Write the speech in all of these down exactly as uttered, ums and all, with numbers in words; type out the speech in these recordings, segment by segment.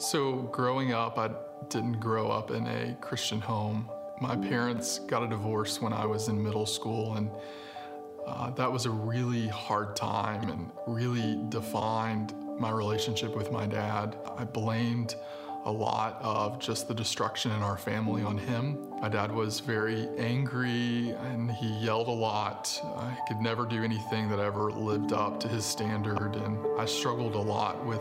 So growing up, I didn't grow up in a Christian home. My parents got a divorce when I was in middle school, and uh, that was a really hard time and really defined my relationship with my dad. I blamed a lot of just the destruction in our family on him. My dad was very angry and he yelled a lot. I could never do anything that ever lived up to his standard, and I struggled a lot with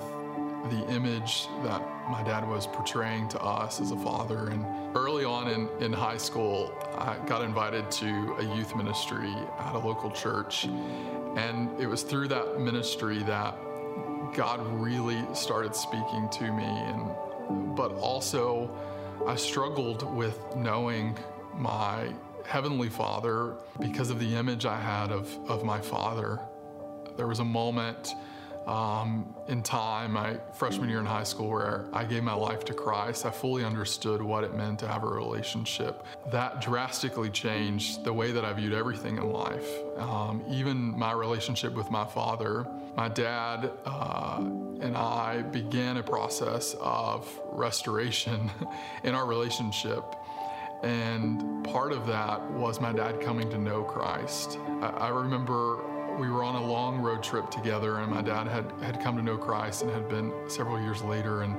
the image that my dad was portraying to us as a father. And early on in, in high school, I got invited to a youth ministry at a local church, and it was through that ministry that God really started speaking to me. And but also I struggled with knowing my Heavenly Father because of the image I had of, of my father. There was a moment um, in time, my freshman year in high school, where I gave my life to Christ. I fully understood what it meant to have a relationship. That drastically changed the way that I viewed everything in life, um, even my relationship with my father. My dad uh, and I began a process of restoration in our relationship. And part of that was my dad coming to know Christ. I, I remember we were on a long road trip together, and my dad had, had come to know Christ, and had been several years later. And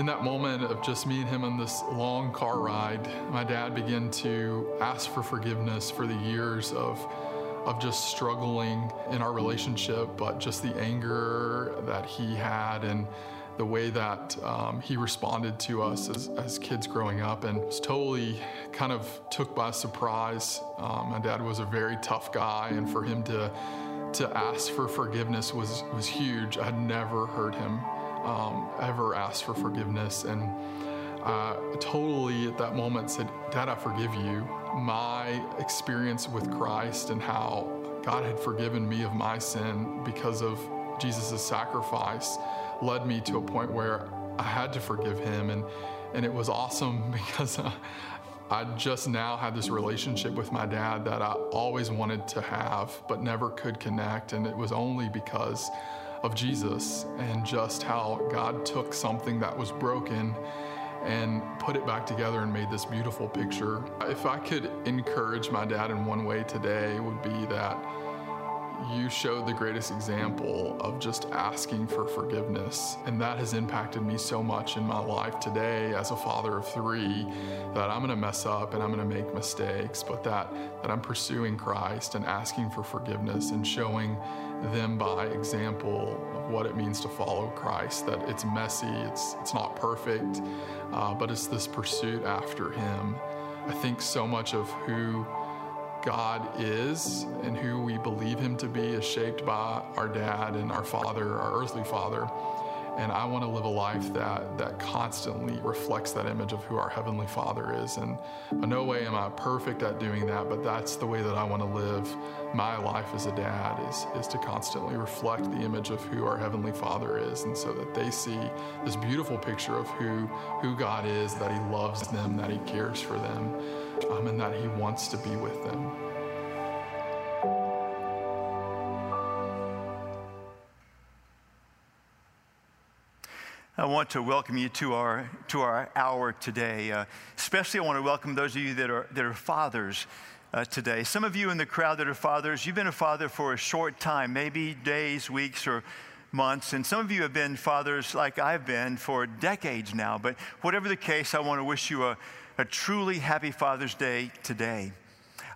in that moment of just me and him on this long car ride, my dad began to ask for forgiveness for the years of of just struggling in our relationship, but just the anger that he had and the way that um, he responded to us as, as kids growing up. And was totally kind of took by surprise. Um, my dad was a very tough guy, and for him to to ask for forgiveness was, was huge. I'd never heard him um, ever ask for forgiveness. And I totally at that moment said, "Dad, I forgive you." My experience with Christ and how God had forgiven me of my sin because of Jesus' sacrifice led me to a point where I had to forgive him. And, and it was awesome because I, I just now had this relationship with my dad that I always wanted to have but never could connect. And it was only because of Jesus and just how God took something that was broken and put it back together and made this beautiful picture. If I could encourage my dad in one way today, it would be that you showed the greatest example of just asking for forgiveness. And that has impacted me so much in my life today as a father of three, that I'm gonna mess up and I'm gonna make mistakes, but that, that I'm pursuing Christ and asking for forgiveness and showing them by example of what it means to follow Christ, that it's messy, it's, it's not perfect, uh, but it's this pursuit after him. I think so much of who God is and who we believe him to be is shaped by our dad and our father, our earthly father. And I want to live a life that that constantly reflects that image of who our Heavenly Father is. And by no way am I perfect at doing that, but that's the way that I want to live my life as a dad, is, is to constantly reflect the image of who our Heavenly Father is, and so that they see this beautiful picture of who, who God is, that he loves them, that he cares for them, um, and that he wants to be with them. I want to welcome you to our to our hour today. Uh, especially, I want to welcome those of you that are that are fathers uh, today. Some of you in the crowd that are fathers, you've been a father for a short time, maybe days, weeks, or months. And some of you have been fathers like I've been for decades now. But whatever the case, I want to wish you a, a truly happy Father's Day today.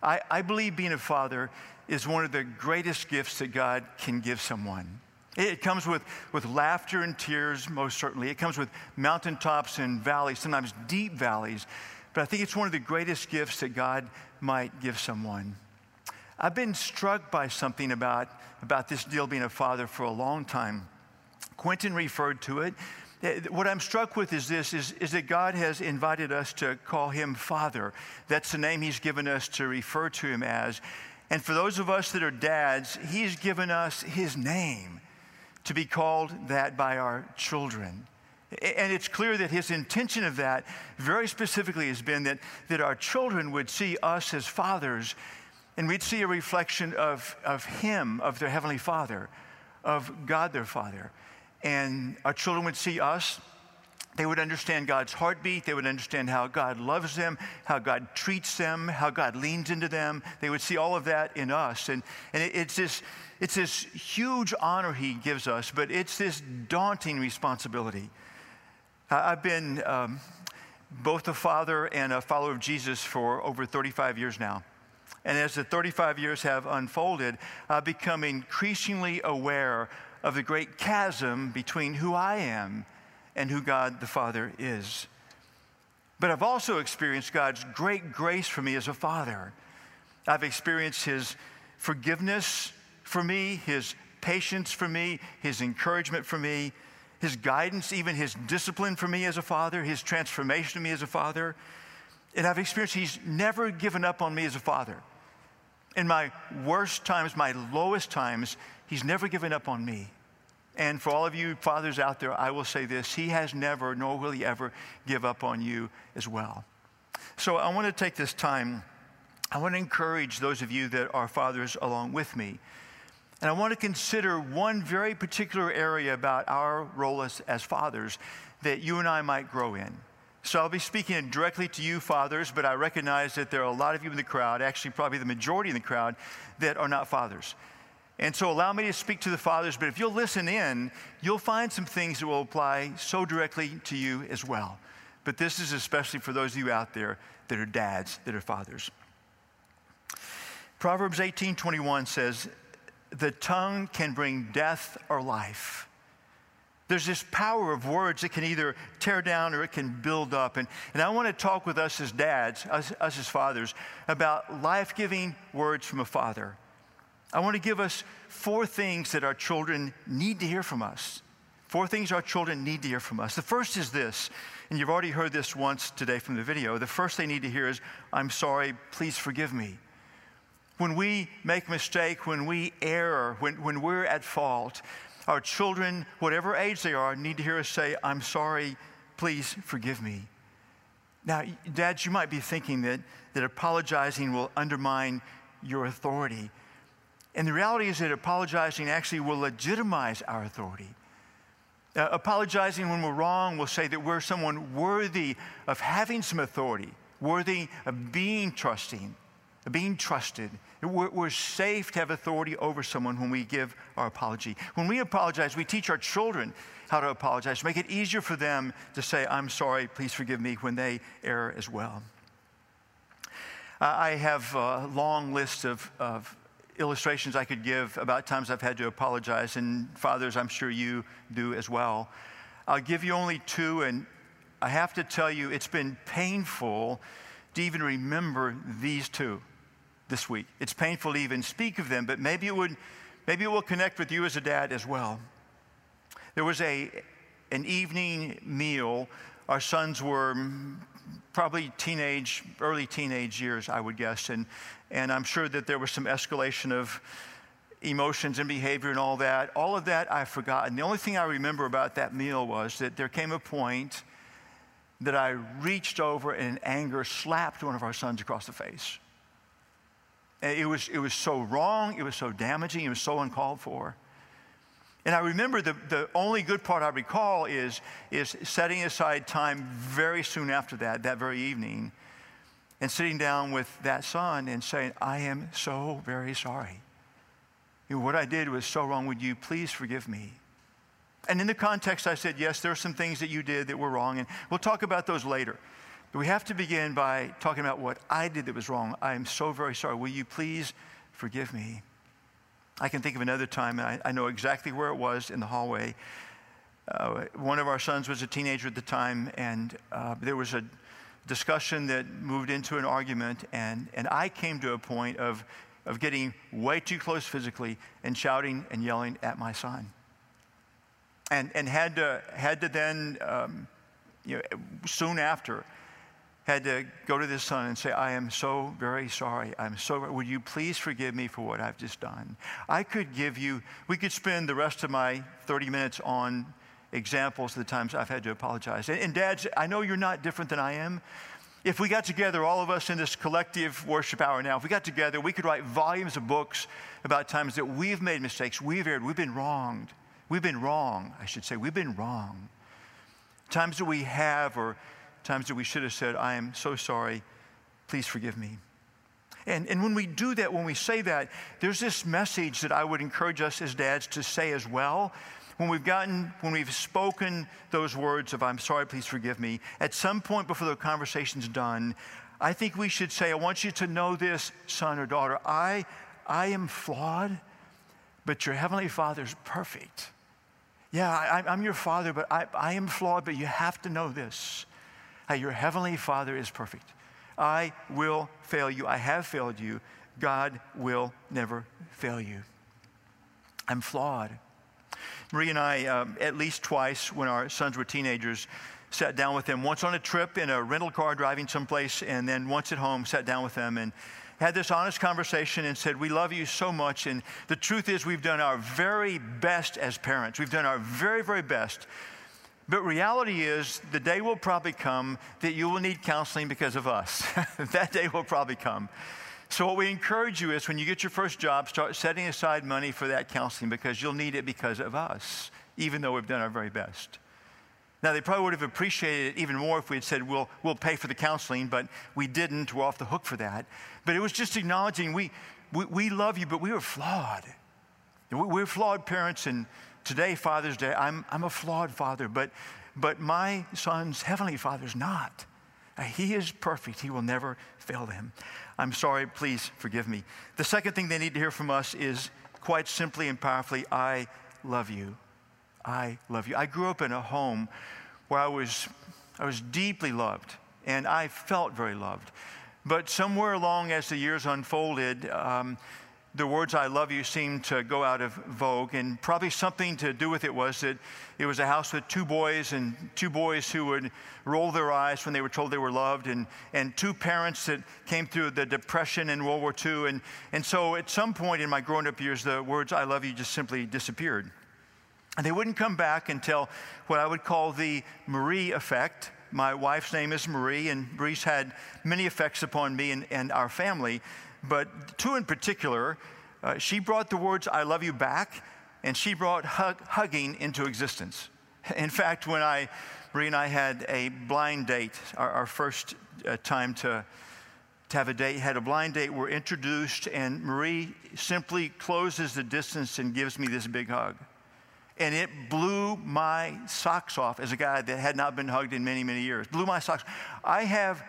I, I believe being a father is one of the greatest gifts that God can give someone. It comes with, with laughter and tears, most certainly. It comes with mountaintops and valleys, sometimes deep valleys. But I think it's one of the greatest gifts that God might give someone. I've been struck by something about, about this deal being a father for a long time. Quentin referred to it. What I'm struck with is this, is, is that God has invited us to call him Father. That's the name he's given us to refer to him as. And for those of us that are dads, he's given us his name, to be called that by our children. And it's clear that his intention of that very specifically has been that, that our children would see us as fathers, and we'd see a reflection of, of him, of their Heavenly Father, of God their Father. And our children would see us They would understand God's heartbeat. They would understand how God loves them, how God treats them, how God leans into them. They would see all of that in us. And, and it, it's, this, it's this huge honor he gives us, but it's this daunting responsibility. I, I've been um, both a father and a follower of Jesus for over thirty-five years now. And as the thirty-five years have unfolded, I've become increasingly aware of the great chasm between who I am and who God the Father is. But I've also experienced God's great grace for me as a father. I've experienced his forgiveness for me, his patience for me, his encouragement for me, his guidance, even his discipline for me as a father, his transformation of me as a father. And I've experienced he's never given up on me as a father. In my worst times, my lowest times, he's never given up on me. And for all of you fathers out there, I will say this, he has never, nor will he ever, give up on you as well. So I want to take this time, I want to encourage those of you that are fathers along with me. And I want to consider one very particular area about our role as, as fathers that you and I might grow in. So I'll be speaking directly to you fathers, but I recognize that there are a lot of you in the crowd, actually probably the majority in the crowd, that are not fathers. And so allow me to speak to the fathers, but if you'll listen in, you'll find some things that will apply so directly to you as well. But this is especially for those of you out there that are dads, that are fathers. Proverbs eighteen twenty-one says, the tongue can bring death or life. There's this power of words that can either tear down or it can build up. And, and I want to talk with us as dads, us, us as fathers, about life-giving words from a father. I want to give us four things that our children need to hear from us. Four things our children need to hear from us. The first is this, and you've already heard this once today from the video. The first they need to hear is, I'm sorry, please forgive me. When we make a mistake, when we err, when, when we're at fault, our children, whatever age they are, need to hear us say, I'm sorry, please forgive me. Now, dads, you might be thinking that, that apologizing will undermine your authority. And the reality is that apologizing actually will legitimize our authority. Uh, apologizing when we're wrong will say that we're someone worthy of having some authority, worthy of being trusting, of being trusted. We're, we're safe to have authority over someone when we give our apology. When we apologize, we teach our children how to apologize, make it easier for them to say, I'm sorry, please forgive me, when they err as well. Uh, I have a long list of, of illustrations I could give about times I've had to apologize, and fathers, I'm sure you do as well. I'll give you only two, and I have to tell you, it's been painful to even remember these two this week. It's painful to even speak of them, but maybe it would, maybe it will connect with you as a dad as well. There was a an evening meal. Our sons were probably teenage, early teenage years, I would guess. And, and I'm sure that there was some escalation of emotions and behavior and all that. All of that I've forgotten. The only thing I remember about that meal was that there came a point that I reached over and in anger slapped one of our sons across the face. And it was, it was so wrong. It was so damaging. It was so uncalled for. And I remember the, the only good part I recall is, is setting aside time very soon after that, that very evening, and sitting down with that son and saying, I am so very sorry. You know, what I did was so wrong. Would you please forgive me? And in the context, I said, yes, there are some things that you did that were wrong, and we'll talk about those later. But we have to begin by talking about what I did that was wrong. I am so very sorry. Will you please forgive me? I can think of another time, and I, I know exactly where it was, in the hallway. Uh, one of our sons was a teenager at the time, and uh, there was a discussion that moved into an argument, and, and I came to a point of, of getting way too close physically and shouting and yelling at my son. And, and had to, had to then, um, you know, soon after, had to go to this son and say, I am so very sorry. I'm so, would you please forgive me for what I've just done? I could give you, we could spend the rest of my thirty minutes on examples of the times I've had to apologize. And, and dads, I know you're not different than I am. If we got together, all of us in this collective worship hour now, if we got together, we could write volumes of books about times that we've made mistakes, we've erred, we've been wronged. We've been wrong, I should say. We've been wrong. Times that we have, or times that we should have said, I am so sorry, please forgive me. And, and when we do that, when we say that, there's this message that I would encourage us as dads to say as well. When we've gotten, when we've spoken those words of, I'm sorry, please forgive me, at some point before the conversation's done, I think we should say, I want you to know this, son or daughter, I, I am flawed, but your Heavenly Father's perfect. Yeah, I, I'm your father, but I, I am flawed, but you have to know this. Hey, your Heavenly Father is perfect. I will fail you. I have failed you. God will never fail you. I'm flawed. Marie and I, um, at least twice when our sons were teenagers, sat down with them, once on a trip in a rental car driving someplace, and then once at home, sat down with them and had this honest conversation and said, we love you so much. And the truth is, we've done our very best as parents. We've done our very, very best. But reality is, the day will probably come that you will need counseling because of us. That day will probably come. So what we encourage you is, when you get your first job, start setting aside money for that counseling, because you'll need it because of us, even though we've done our very best. Now, they probably would have appreciated it even more if we had said, we'll, we'll pay for the counseling, but we didn't. We're off the hook for that. But it was just acknowledging, we, we, we love you, but we were flawed. We, we're flawed parents, and today, Father's Day, I'm, I'm a flawed father, but, but my son's Heavenly Father's not. He is perfect. He will never fail them. I'm sorry. Please forgive me. The second thing they need to hear from us is, quite simply and powerfully, I love you. I love you. I grew up in a home where I was, I was deeply loved, and I felt very loved. But somewhere along, as the years unfolded, um, the words I love you seemed to go out of vogue, and probably something to do with it was that it was a house with two boys, and two boys who would roll their eyes when they were told they were loved, and, and two parents that came through the Depression and World War Two. And, and so at some point in my growing up years, the words I love you just simply disappeared. And they wouldn't come back until what I would call the Marie effect. My wife's name is Marie, and Marie's had many effects upon me and, and our family. But two in particular, uh, she brought the words, I love you, back, and she brought hug, hugging into existence. In fact, when I, Marie and I had a blind date, our, our first uh, time to, to have a date, had a blind date, we're introduced, and Marie simply closes the distance and gives me this big hug. And it blew my socks off as a guy that had not been hugged in many, many years. Blew my socks. I have...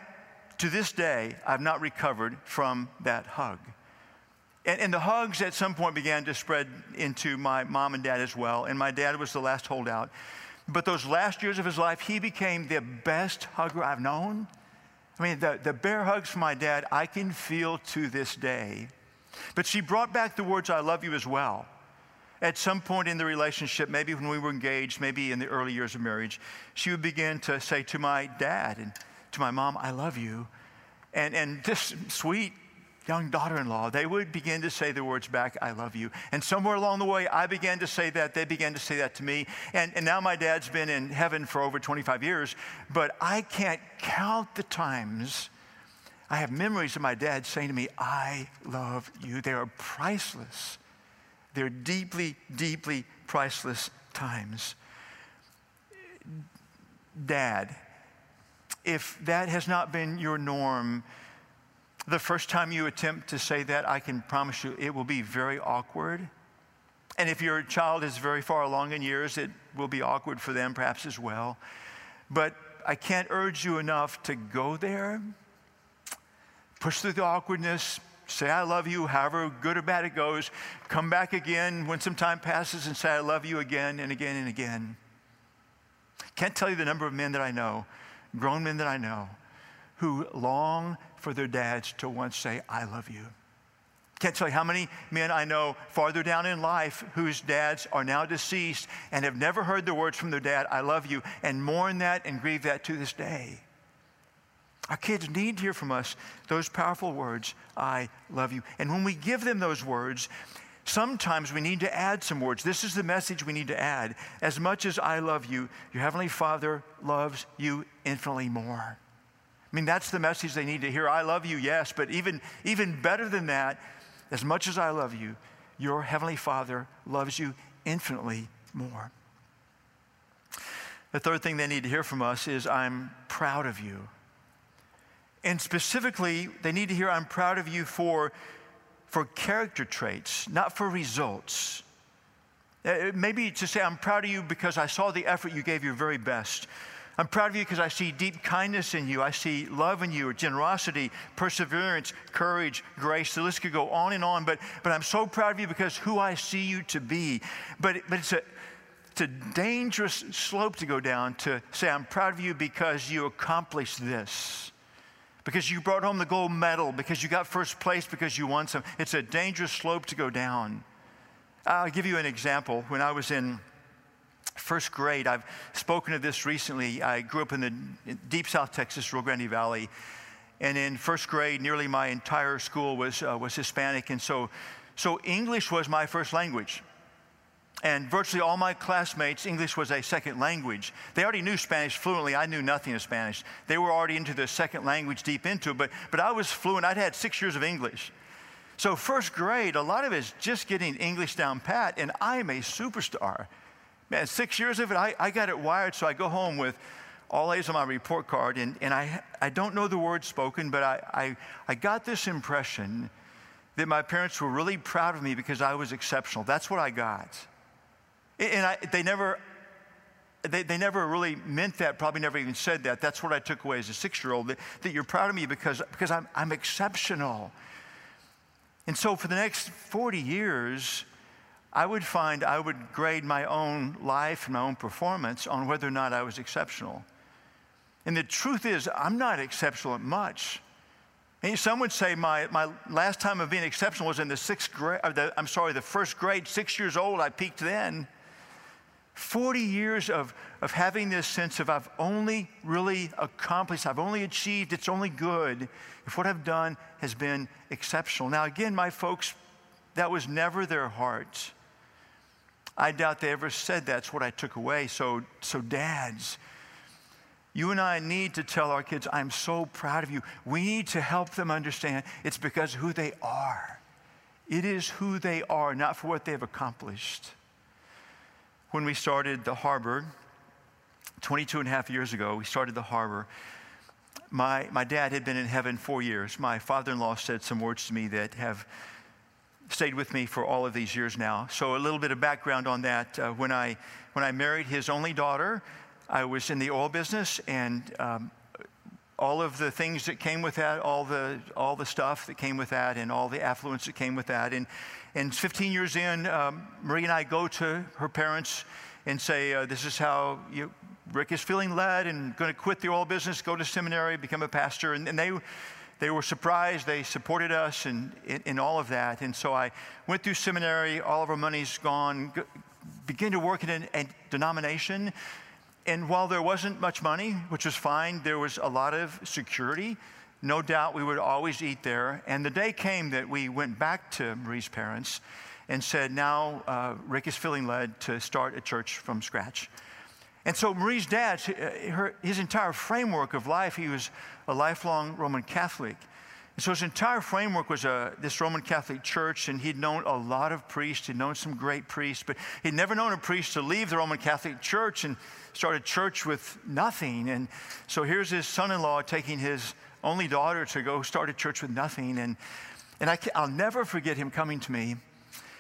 To this day, I've not recovered from that hug. And, and the hugs at some point began to spread into my mom and dad as well, and my dad was the last holdout. But those last years of his life, he became the best hugger I've known. I mean, the, the bear hugs from my dad, I can feel to this day. But she brought back the words, I love you, as well. At some point in the relationship, maybe when we were engaged, maybe in the early years of marriage, she would begin to say to my dad and to my mom, I love you. And, and this sweet young daughter-in-law, they would begin to say the words back, I love you. And somewhere along the way, I began to say that. They began to say that to me. And, and now my dad's been in heaven for over twenty-five years, but I can't count the times I have memories of my dad saying to me, I love you. They are priceless. They're deeply, deeply priceless times. Dad, if that has not been your norm, the first time you attempt to say that, I can promise you it will be very awkward. And if your child is very far along in years, it will be awkward for them perhaps as well. But I can't urge you enough to go there, push through the awkwardness, say I love you, however good or bad it goes, come back again when some time passes and say I love you again and again and again. Can't tell you the number of men that I know, grown men that I know, who long for their dads to once say, I love you. Can't tell you how many men I know farther down in life whose dads are now deceased and have never heard the words from their dad, I love you, and mourn that and grieve that to this day. Our kids need to hear from us those powerful words, I love you. And when we give them those words, sometimes we need to add some words. This is the message we need to add. As much as I love you, your Heavenly Father loves you infinitely more. I mean, that's the message they need to hear. I love you, yes, but even, even better than that, as much as I love you, your Heavenly Father loves you infinitely more. The third thing they need to hear from us is, I'm proud of you. And specifically, they need to hear, I'm proud of you for, for character traits, not for results. Maybe to say, I'm proud of you because I saw the effort you gave your very best. I'm proud of you because I see deep kindness in you. I see love in you, generosity, perseverance, courage, grace. The list could go on and on, but, but I'm so proud of you because who I see you to be. But, but it's a, it's a dangerous slope to go down to say, I'm proud of you because you accomplished this, because you brought home the gold medal, because you got first place, because you won some. It's a dangerous slope to go down. I'll give you an example. When I was in first grade, I've spoken of this recently. I grew up in the deep South Texas, Rio Grande Valley. And in first grade, nearly my entire school was uh, was Hispanic. And so, so English was my first language. And virtually all my classmates, English was a second language. They already knew Spanish fluently. I knew nothing of Spanish. They were already into their second language, deep into it. But, but I was fluent. I'd had six years of English. So first grade, a lot of it's just getting English down pat. And I'm a superstar. Man, six years of it, I, I got it wired, so I go home with all A's on my report card, and, and I, I don't know the words spoken, but I, I, I got this impression that my parents were really proud of me because I was exceptional. That's what I got. And I, they, never, they, they never really meant that, probably never even said that. That's what I took away as a six-year-old, that, that you're proud of me because, because I'm, I'm exceptional. And so for the next forty years, I would find I would grade my own life and my own performance on whether or not I was exceptional. And the truth is, I'm not exceptional at much. And some would say my, my last time of being exceptional was in the sixth grade, or the, I'm sorry, the first grade, six years old, I peaked then. forty years of, of having this sense of I've only really accomplished, I've only achieved, it's only good if what I've done has been exceptional. Now again, my folks, that was never their heart. I doubt they ever said that's what I took away. So, so dads, you and I need to tell our kids, I'm so proud of you. We need to help them understand it's because who they are. It is who they are, not for what they have accomplished. When we started the harbor, twenty-two and a half years ago, we started the harbor. My, my dad had been in heaven four years. My father-in-law said some words to me that have stayed with me for all of these years now. So a little bit of background on that. Uh, when I when I married his only daughter, I was in the oil business, and um, all of the things that came with that, all the all the stuff that came with that, and all the affluence that came with that. And and fifteen years in, um, Marie and I go to her parents and say, uh, this is how you, Rick is feeling led and going to quit the oil business, go to seminary, become a pastor. And, and they... They were surprised. They supported us and in all of that. And so I went through seminary. All of our money's gone. Go, began to work in a, a denomination. And while there wasn't much money, which was fine, there was a lot of security. No doubt we would always eat there. And the day came that we went back to Marie's parents and said, now uh, Rick is feeling led to start a church from scratch. And so Marie's dad, her, his entire framework of life, he was a lifelong Roman Catholic. And so his entire framework was a, this Roman Catholic church, and he'd known a lot of priests. He'd known some great priests, but he'd never known a priest to leave the Roman Catholic church and start a church with nothing. And so here's his son-in-law taking his only daughter to go start a church with nothing. And, and I, I'll never forget him coming to me.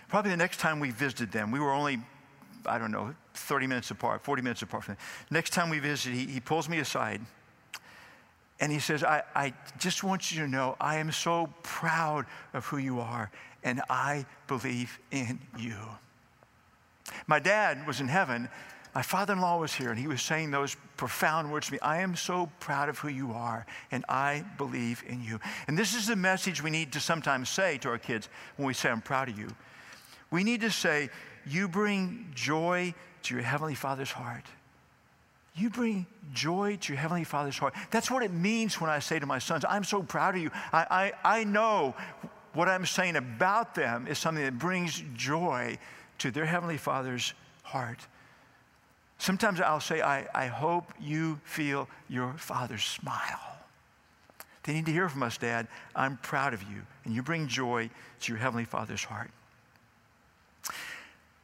Probably the next time we visited them, we were only, I don't know, thirty minutes apart, forty minutes apart from him. Next time we visit, he, he pulls me aside and he says, I, I just want you to know I am so proud of who you are and I believe in you. My dad was in heaven. My father-in-law was here and he was saying those profound words to me. I am so proud of who you are and I believe in you. And this is the message we need to sometimes say to our kids when we say, I'm proud of you. We need to say, you bring joy to your Heavenly Father's heart. You bring joy to your Heavenly Father's heart. That's what it means when I say to my sons, I'm so proud of you. I, I, I know what I'm saying about them is something that brings joy to their Heavenly Father's heart. Sometimes I'll say, I, I hope you feel your Father's smile. They need to hear from us, Dad. I'm proud of you. And you bring joy to your Heavenly Father's heart.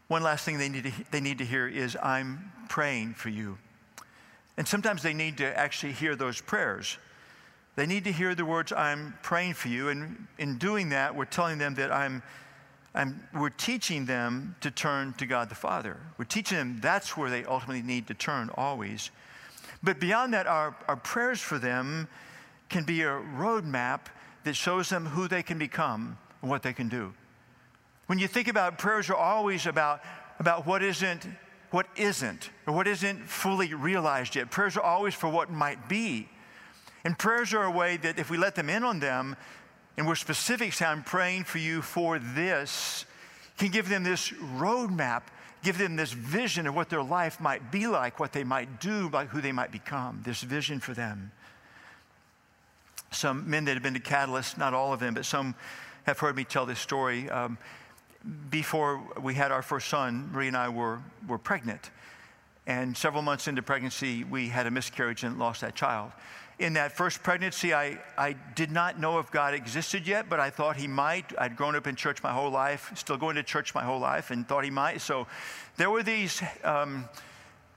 One last thing they need to, they need to hear is, I'm praying for you. And sometimes they need to actually hear those prayers. They need to hear the words, I'm praying for you. And in doing that, we're telling them that I'm, I'm, we're teaching them to turn to God the Father. We're teaching them that's where they ultimately need to turn always. But beyond that, our, our prayers for them can be a roadmap that shows them who they can become and what they can do. When you think about it, prayers are always about, about what isn't, what isn't, or what isn't fully realized yet. Prayers are always for what might be. And prayers are a way that if we let them in on them, and we're specific, say, I'm praying for you for this, can give them this roadmap, give them this vision of what their life might be like, what they might do, like who they might become, this vision for them. Some men that have been to Catalyst, not all of them, but some have heard me tell this story. Um, before we had our first son, Marie and I were, were pregnant. And several months into pregnancy, we had a miscarriage and lost that child. In that first pregnancy, I, I did not know if God existed yet, but I thought he might. I'd grown up in church my whole life, still going to church my whole life, and thought he might. So there were these um,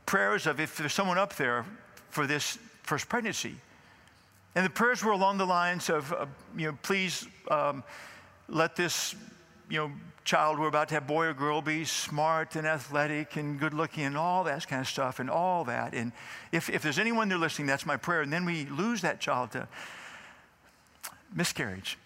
prayers of if there's someone up there for this first pregnancy. And the prayers were along the lines of, uh, you know, please um, let this, you know, child we're about to have, boy or girl, be smart and athletic and good looking and all that kind of stuff and all that. And if, if there's anyone there listening, that's my prayer. And then we lose that child to miscarriage.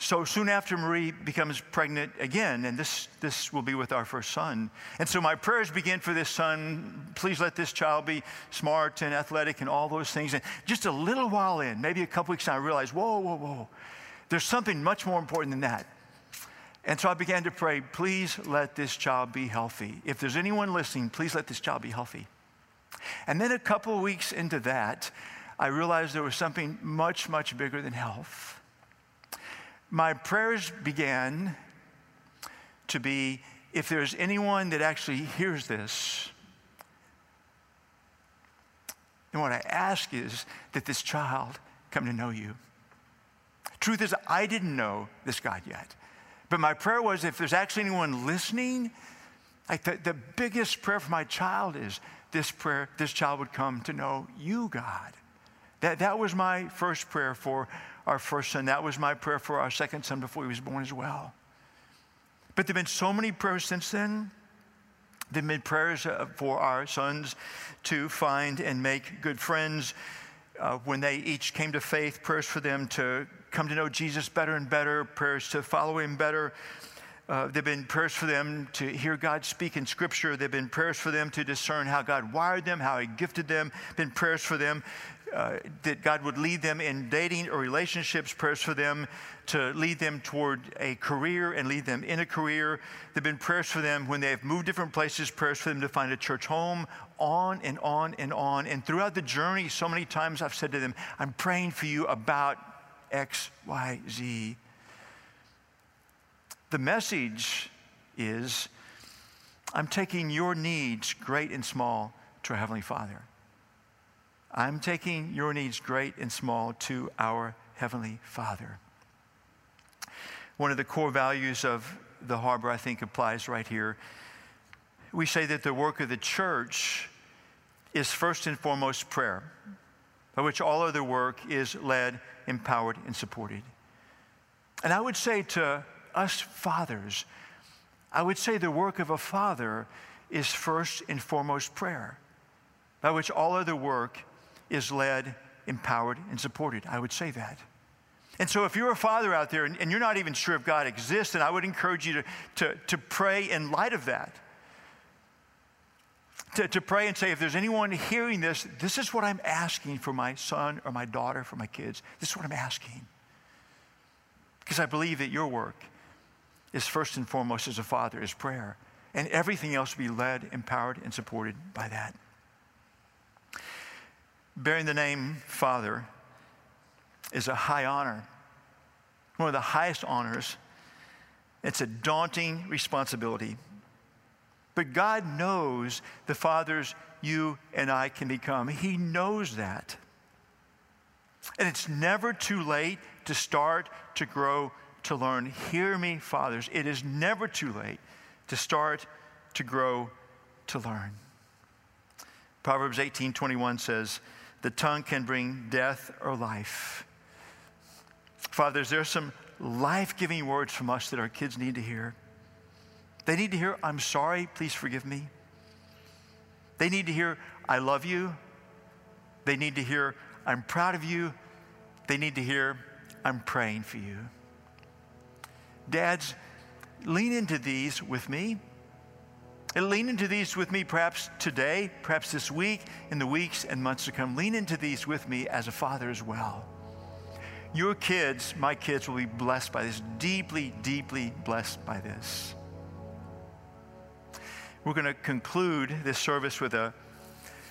So soon after, Marie becomes pregnant again, and this, this will be with our first son. And so my prayers begin for this son. Please let this child be smart and athletic and all those things. And just a little while in, maybe a couple weeks in, I realized, whoa, whoa, whoa, there's something much more important than that. And so I began to pray, please let this child be healthy. If there's anyone listening, please let this child be healthy. And then a couple of weeks into that, I realized there was something much, much bigger than health. My prayers began to be, if there's anyone that actually hears this, then what I ask is that this child come to know you. Truth is, I didn't know this God yet. But my prayer was, if there's actually anyone listening, like the, the biggest prayer for my child is this prayer, this child would come to know you, God. That, that was my first prayer for our first son. That was my prayer for our second son before he was born as well. But there have been so many prayers since then. There have been prayers for our sons to find and make good friends. Uh, when they each came to faith, prayers for them to come to know Jesus better and better, prayers to follow him better. Uh, there have been prayers for them to hear God speak in Scripture. There have been prayers for them to discern how God wired them, how he gifted them. Been prayers for them Uh, that God would lead them in dating or relationships, prayers for them to lead them toward a career and lead them in a career. There have been prayers for them when they have moved different places, prayers for them to find a church home, on and on and on. And throughout the journey, so many times I've said to them, I'm praying for you about X, Y, Z. The message is, I'm taking your needs, great and small, to our Heavenly Father. I'm taking your needs, great and small, to our Heavenly Father. One of the core values of the Harbor, I think, applies right here. We say that the work of the church is first and foremost prayer, by which all other work is led, empowered, and supported. And I would say to us fathers, I would say the work of a father is first and foremost prayer, by which all other work is led, empowered, and supported. I would say that. And so if you're a father out there and, and you're not even sure if God exists, then I would encourage you to, to, to pray in light of that. To, to pray and say, if there's anyone hearing this, this is what I'm asking for my son or my daughter, for my kids. This is what I'm asking. Because I believe that your work is first and foremost as a father, is prayer. And everything else will be led, empowered, and supported by that. Bearing the name Father is a high honor, one of the highest honors. It's a daunting responsibility. But God knows the fathers you and I can become. He knows that. And it's never too late to start, to grow, to learn. Hear me, fathers. It is never too late to start, to grow, to learn. Proverbs eighteen twenty-one says, the tongue can bring death or life. Father, there are some life-giving words from us that our kids need to hear. They need to hear, I'm sorry, please forgive me. They need to hear, I love you. They need to hear, I'm proud of you. They need to hear, I'm praying for you. Dads, lean into these with me. And lean into these with me perhaps today, perhaps this week, in the weeks and months to come. Lean into these with me as a father as well. Your kids, my kids, will be blessed by this, deeply, deeply blessed by this. We're going to conclude this service with a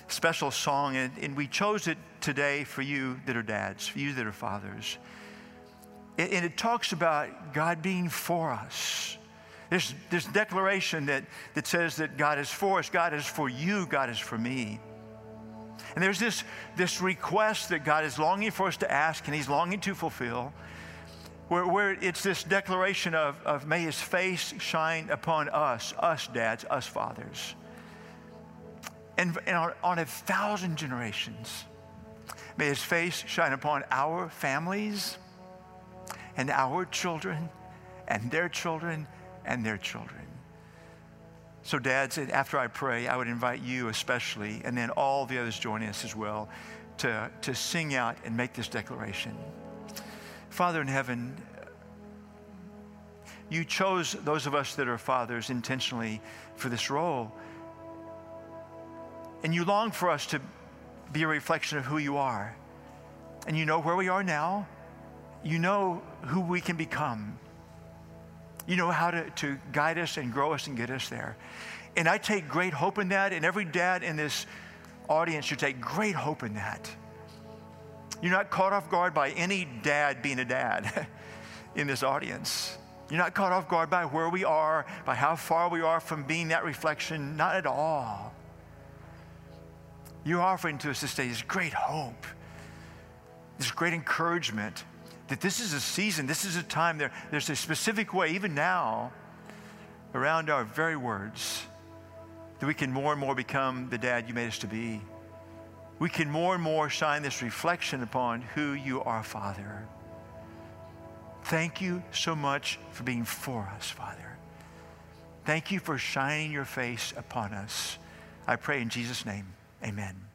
special song, and, and we chose it today for you that are dads, for you that are fathers. And, and it talks about God being for us. There's this declaration that, that says that God is for us, God is for you, God is for me. And there's this, this request that God is longing for us to ask, and he's longing to fulfill, where, where it's this declaration of, of may his face shine upon us, us dads, us fathers, and, and on, on a thousand generations. May his face shine upon our families and our children and their children and their children. So dads, after I pray, I would invite you especially, and then all the others joining us as well, to, to sing out and make this declaration. Father in heaven, you chose those of us that are fathers intentionally for this role. And you long for us to be a reflection of who you are. And you know where we are now. You know who we can become. You know how to, to guide us and grow us and get us there. And I take great hope in that, and every dad in this audience should take great hope in that. You're not caught off guard by any dad being a dad in this audience. You're not caught off guard by where we are, by how far we are from being that reflection, not at all. You're offering to us this day this great hope, this great encouragement, that this is a season, this is a time, there, there's a specific way, even now, around our very words, that we can more and more become the dad you made us to be. We can more and more shine this reflection upon who you are, Father. Thank you so much for being for us, Father. Thank you for shining your face upon us. I pray in Jesus' name, amen.